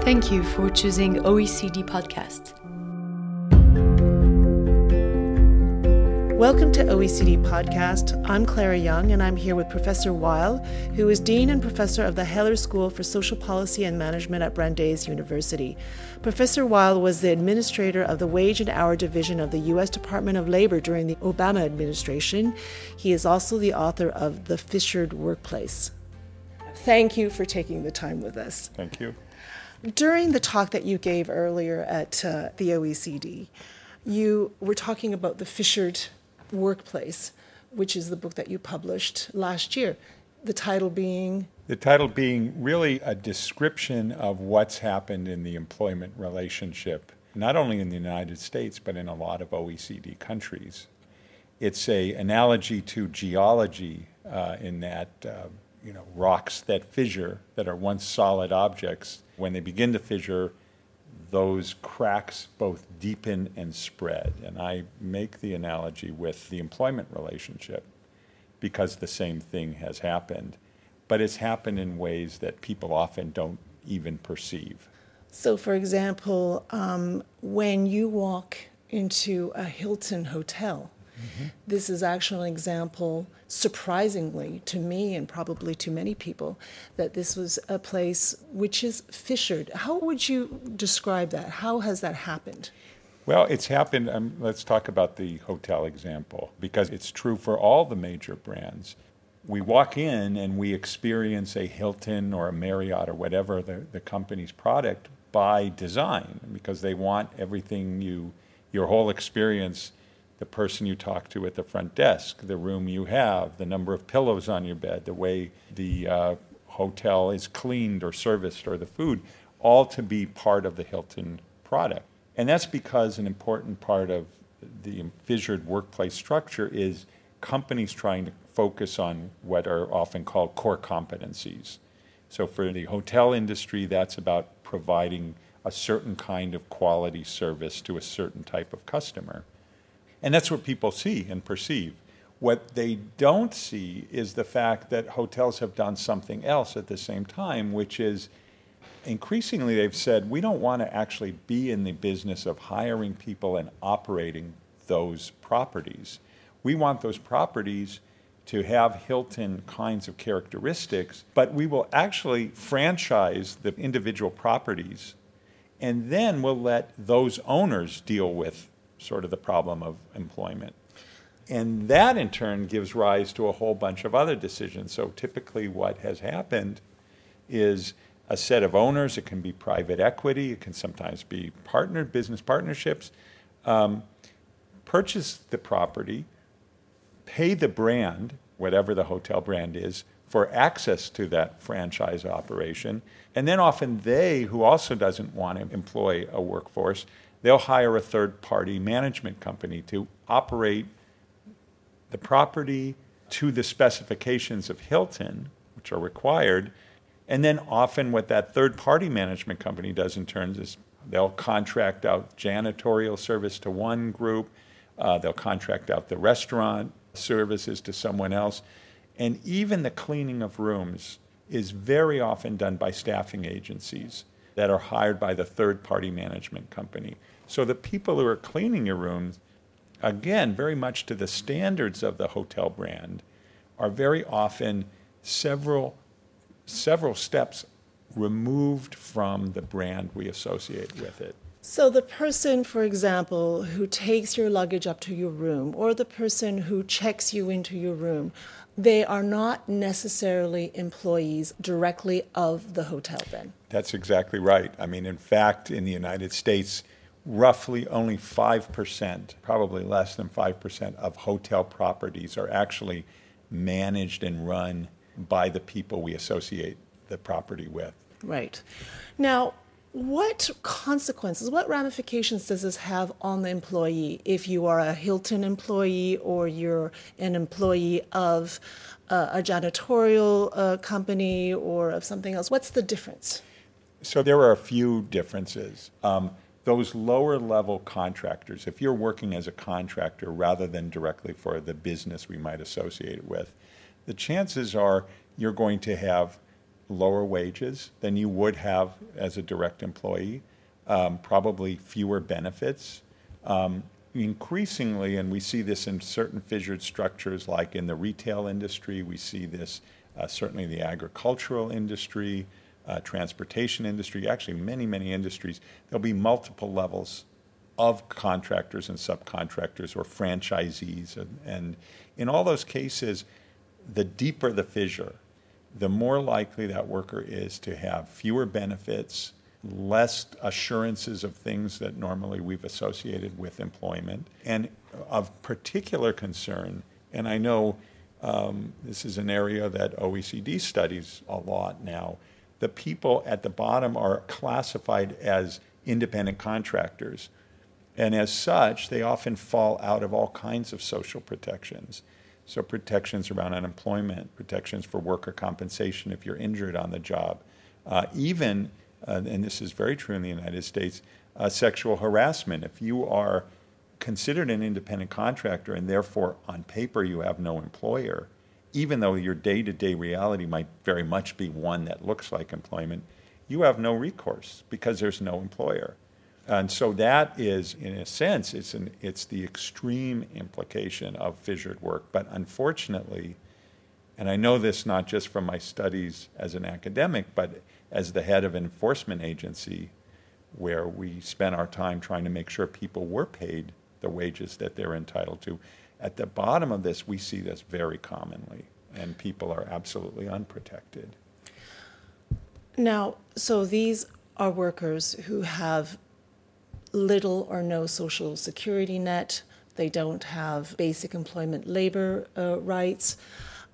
Thank you for choosing OECD Podcast. Welcome to OECD Podcast. I'm Clara Young, and I'm here with Professor Weil, who is Dean and Professor of the Heller School for Social Policy and Management at Brandeis University. Professor Weil was the administrator of the Wage and Hour Division of the U.S. Department of Labor during the Obama administration. He is also the author of The Fissured Workplace. Thank you for taking the time with us. Thank you. During the talk that you gave earlier at the OECD, you were talking about the fissured workplace, which is the book that you published last year. The title being really a description of what's happened in the employment relationship, not only in the United States, but in a lot of OECD countries. It's an analogy to geology in that rocks that fissure, that are once solid objects, when they begin to fissure, those cracks both deepen and spread. And I make the analogy with the employment relationship because the same thing has happened. But it's happened in ways that people often don't even perceive. So, for example, when you walk into a Hilton hotel, mm-hmm. This is actually an example, surprisingly to me and probably to many people, that this was a place which is fissured. How would you describe that? How has that happened? Well, it's happened, let's talk about the hotel example, because it's true for all the major brands. We walk in and we experience a Hilton or a Marriott or whatever the company's product by design, because they want everything your whole experience, the person you talk to at the front desk, the room you have, the number of pillows on your bed, the way the hotel is cleaned or serviced or the food, all to be part of the Hilton product. And that's because an important part of the fissured workplace structure is companies trying to focus on what are often called core competencies. So for the hotel industry, that's about providing a certain kind of quality service to a certain type of customer. And that's what people see and perceive. What they don't see is the fact that hotels have done something else at the same time, which is increasingly they've said, we don't want to actually be in the business of hiring people and operating those properties. We want those properties to have Hilton kinds of characteristics, but we will actually franchise the individual properties, and then we'll let those owners deal with sort of the problem of employment. And that in turn gives rise to a whole bunch of other decisions. So typically what has happened is a set of owners, it can be private equity, it can sometimes be business partnerships, purchase the property, pay the brand, whatever the hotel brand is, for access to that franchise operation. And then often they, who also doesn't want to employ a workforce, they'll hire a third-party management company to operate the property to the specifications of Hilton, which are required. And then often what that third-party management company does in turn is they'll contract out janitorial service to one group. They'll contract out the restaurant services to someone else. And even the cleaning of rooms is very often done by staffing agencies that are hired by the third-party management company. So the people who are cleaning your rooms, again, very much to the standards of the hotel brand, are very often several steps removed from the brand we associate with it. So the person, for example, who takes your luggage up to your room, or the person who checks you into your room, they are not necessarily employees directly of the hotel then. That's exactly right. I mean, in fact, in the United States, roughly only 5%, probably less than 5% of hotel properties are actually managed and run by the people we associate the property with. Right. Now, what consequences, what ramifications does this have on the employee if you are a Hilton employee or you're an employee of a janitorial company or of something else? What's the difference? So there are a few differences. Those lower-level contractors, if you're working as a contractor rather than directly for the business we might associate it with, the chances are you're going to have lower wages than you would have as a direct employee, probably fewer benefits. Increasingly, and we see this in certain fissured structures, like in the retail industry, we see this certainly the agricultural industry, transportation industry, actually many, many industries, there'll be multiple levels of contractors and subcontractors or franchisees. And in all those cases, the deeper the fissure, the more likely that worker is to have fewer benefits, less assurances of things that normally we've associated with employment. And of particular concern, and I know this is an area that OECD studies a lot now, the people at the bottom are classified as independent contractors. And as such, they often fall out of all kinds of social protections. So protections around unemployment, protections for worker compensation if you're injured on the job, and this is very true in the United States, sexual harassment. If you are considered an independent contractor and therefore on paper you have no employer, even though your day-to-day reality might very much be one that looks like employment, you have no recourse because there's no employer. And so that is, in a sense, it's the extreme implication of fissured work. But unfortunately, and I know this not just from my studies as an academic, but as the head of an enforcement agency, where we spent our time trying to make sure people were paid the wages that they're entitled to, at the bottom of this, we see this very commonly, and people are absolutely unprotected. Now, so these are workers who have little or no social security net. They don't have basic employment labor rights.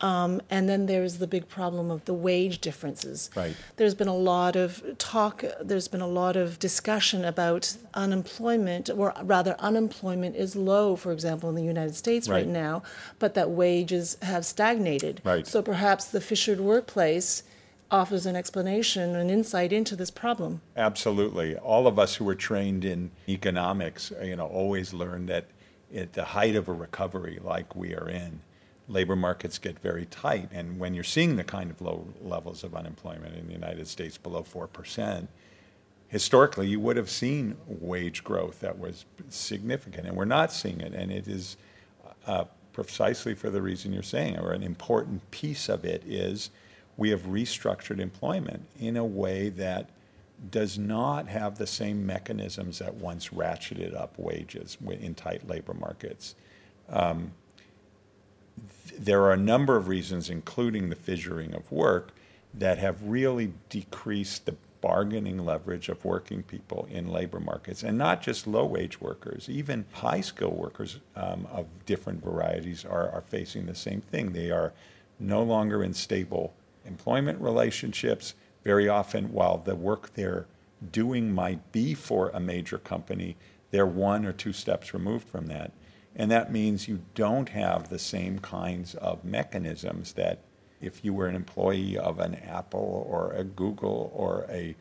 And then there's the big problem of the wage differences. Right. There's been a lot of talk, there's been a lot of discussion about unemployment, or rather unemployment is low, for example, in the United States right now, but that wages have stagnated. Right. So perhaps the fissured workplace offers an explanation, an insight into this problem. Absolutely. All of us who were trained in economics, always learn that at the height of a recovery like we are in, labor markets get very tight. And when you're seeing the kind of low levels of unemployment in the United States, below 4%, historically you would have seen wage growth that was significant. And we're not seeing it. And it is precisely for the reason you're saying, or an important piece of it is we have restructured employment in a way that does not have the same mechanisms that once ratcheted up wages in tight labor markets. There are a number of reasons, including the fissuring of work, that have really decreased the bargaining leverage of working people in labor markets, and not just low-wage workers. Even high-skilled workers of different varieties are facing the same thing. They are no longer in stable employment relationships. Very often, while the work they're doing might be for a major company, they're one or two steps removed from that. And that means you don't have the same kinds of mechanisms that if you were an employee of an Apple or a Google or a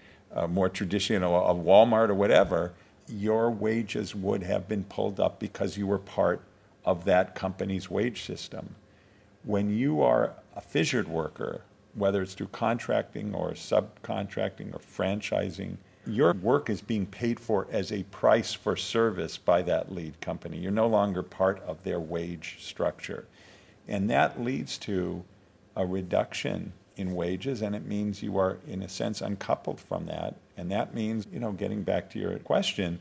more traditional, a Walmart or whatever, your wages would have been pulled up because you were part of that company's wage system. When you are a fissured worker, whether it's through contracting or subcontracting or franchising, your work is being paid for as a price for service by that lead company. You're no longer part of their wage structure. And that leads to a reduction in wages, and it means you are, in a sense, uncoupled from that. And that means, getting back to your question,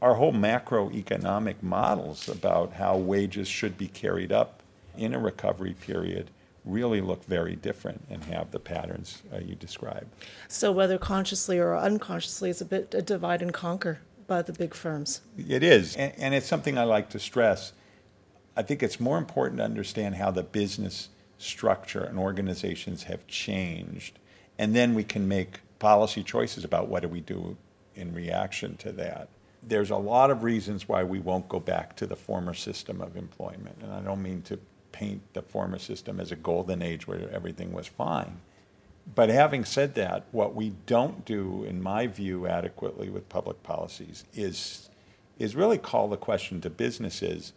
our whole macroeconomic models about how wages should be carried up in a recovery period really look very different and have the patterns you describe. So whether consciously or unconsciously, it's a bit a divide and conquer by the big firms. It is, and it's something I like to stress. I think it's more important to understand how the business structure and organizations have changed, and then we can make policy choices about what do we do in reaction to that. There's a lot of reasons why we won't go back to the former system of employment, and I don't mean to paint the former system as a golden age where everything was fine. But having said that, what we don't do, in my view, adequately with public policies is really call the question to businesses.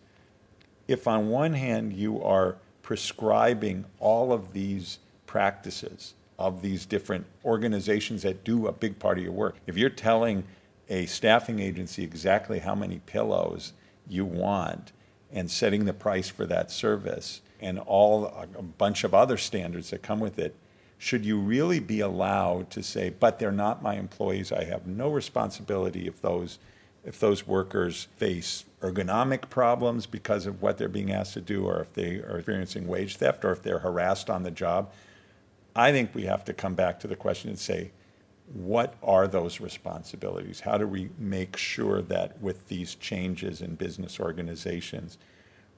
If on one hand you are prescribing all of these practices of these different organizations that do a big part of your work. If you're telling a staffing agency exactly how many pillows you want and setting the price for that service and all a bunch of other standards that come with it, should you really be allowed to say, but they're not my employees, I have no responsibility if those workers face ergonomic problems because of what they're being asked to do, or if they are experiencing wage theft, or if they're harassed on the job? I think we have to come back to the question and say, what are those responsibilities? How do we make sure that with these changes in business organizations,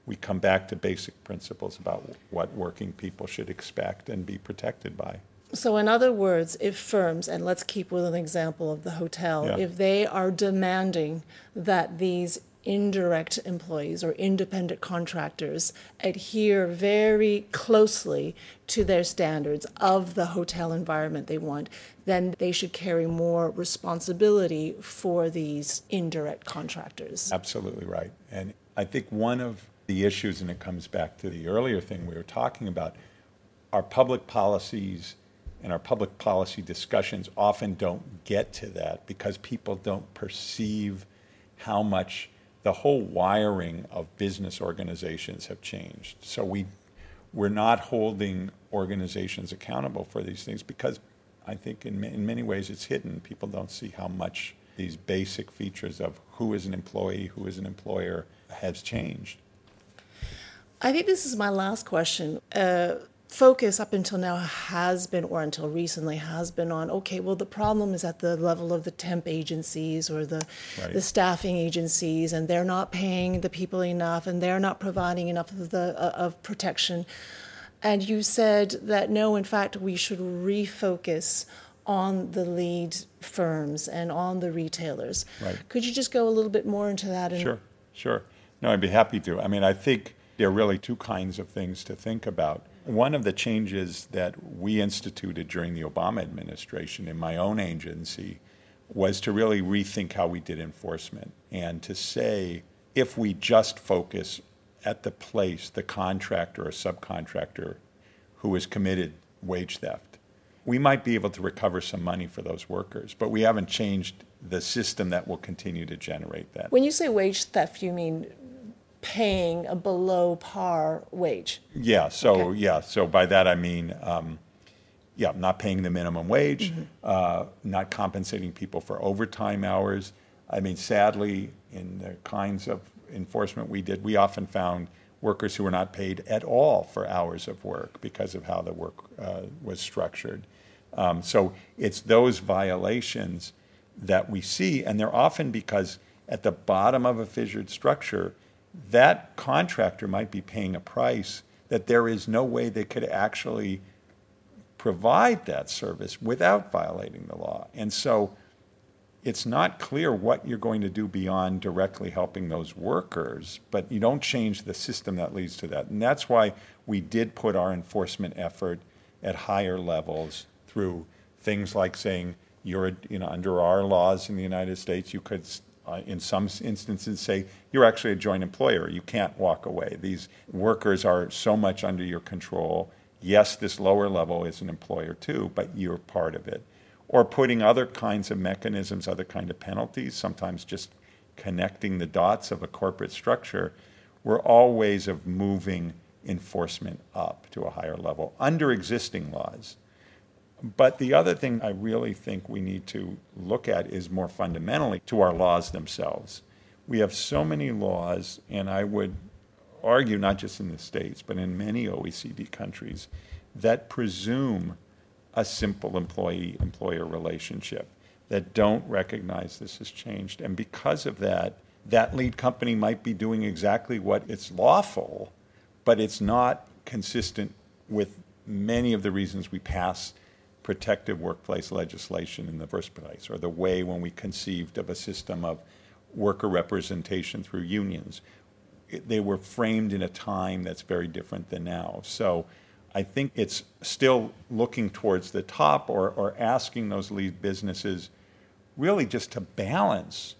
we come back to basic principles about what working people should expect and be protected by? So in other words, if firms, and let's keep with an example of the hotel, if they are demanding that these indirect employees or independent contractors adhere very closely to their standards of the hotel environment they want, then they should carry more responsibility for these indirect contractors. Absolutely right. And I think one of the issues, and it comes back to the earlier thing we were talking about, our public policies and our public policy discussions often don't get to that because people don't perceive how much the whole wiring of business organizations have changed. So we're not holding organizations accountable for these things because I think in many ways it's hidden. People don't see how much these basic features of who is an employee, who is an employer has changed. I think this is my last question. Focus up until now has been, or until recently has been, on, okay, well, the problem is at the level of the temp agencies or the staffing agencies, and they're not paying the people enough, and they're not providing enough of the protection. And you said that no, in fact, we should refocus on the lead firms and on the retailers. Right. Could you just go a little bit more into that? Sure. No, I'd be happy to. I mean, I think there are really two kinds of things to think about. One of the changes that we instituted during the Obama administration in my own agency was to really rethink how we did enforcement and to say, if we just focus at the place, the contractor or subcontractor who has committed wage theft, we might be able to recover some money for those workers, but we haven't changed the system that will continue to generate that. When you say wage theft, you mean paying a below par wage? So by that I mean, not paying the minimum wage, not compensating people for overtime hours. I mean, sadly, in the kinds of enforcement we did, we often found workers who were not paid at all for hours of work because of how the work was structured. So it's those violations that we see, and they're often because at the bottom of a fissured structure, that contractor might be paying a price that there is no way they could actually provide that service without violating the law. And so it's not clear what you're going to do beyond directly helping those workers, but you don't change the system that leads to that. And that's why we did put our enforcement effort at higher levels through things like saying, under our laws in the United States, you could in some instances say, you're actually a joint employer. You can't walk away. These workers are so much under your control. Yes, this lower level is an employer too, but you're part of it. Or putting other kinds of mechanisms, other kind of penalties, sometimes just connecting the dots of a corporate structure, were all ways of moving enforcement up to a higher level under existing laws. But the other thing I really think we need to look at is more fundamentally to our laws themselves. We have so many laws, and I would argue not just in the States, but in many OECD countries, that presume a simple employee-employer relationship, that don't recognize this has changed. And because of that, that lead company might be doing exactly what it's lawful, but it's not consistent with many of the reasons we pass protective workplace legislation in the first place, or the way when we conceived of a system of worker representation through unions. They were framed in a time that's very different than now. So I think it's still looking towards the top or asking those lead businesses really just to balance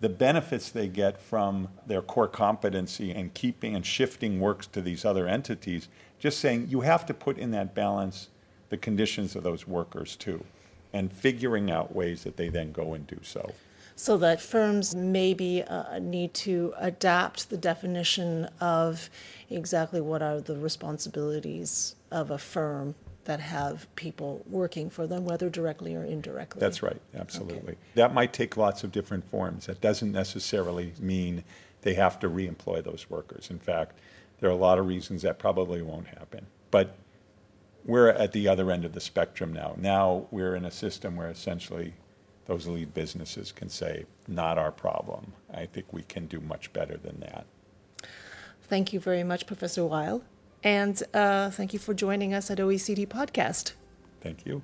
the benefits they get from their core competency and keeping and shifting works to these other entities, just saying you have to put in that balance the conditions of those workers too, and figuring out ways that they then go and do so. So that firms maybe need to adapt the definition of exactly what are the responsibilities of a firm that have people working for them, whether directly or indirectly. That's right, absolutely. Okay. That might take lots of different forms. That doesn't necessarily mean they have to reemploy those workers. In fact, there are a lot of reasons that probably won't happen. But we're at the other end of the spectrum now. Now we're in a system where essentially those lead businesses can say, not our problem. I think we can do much better than that. Thank you very much, Professor Weil. And thank you for joining us at OECD Podcast. Thank you.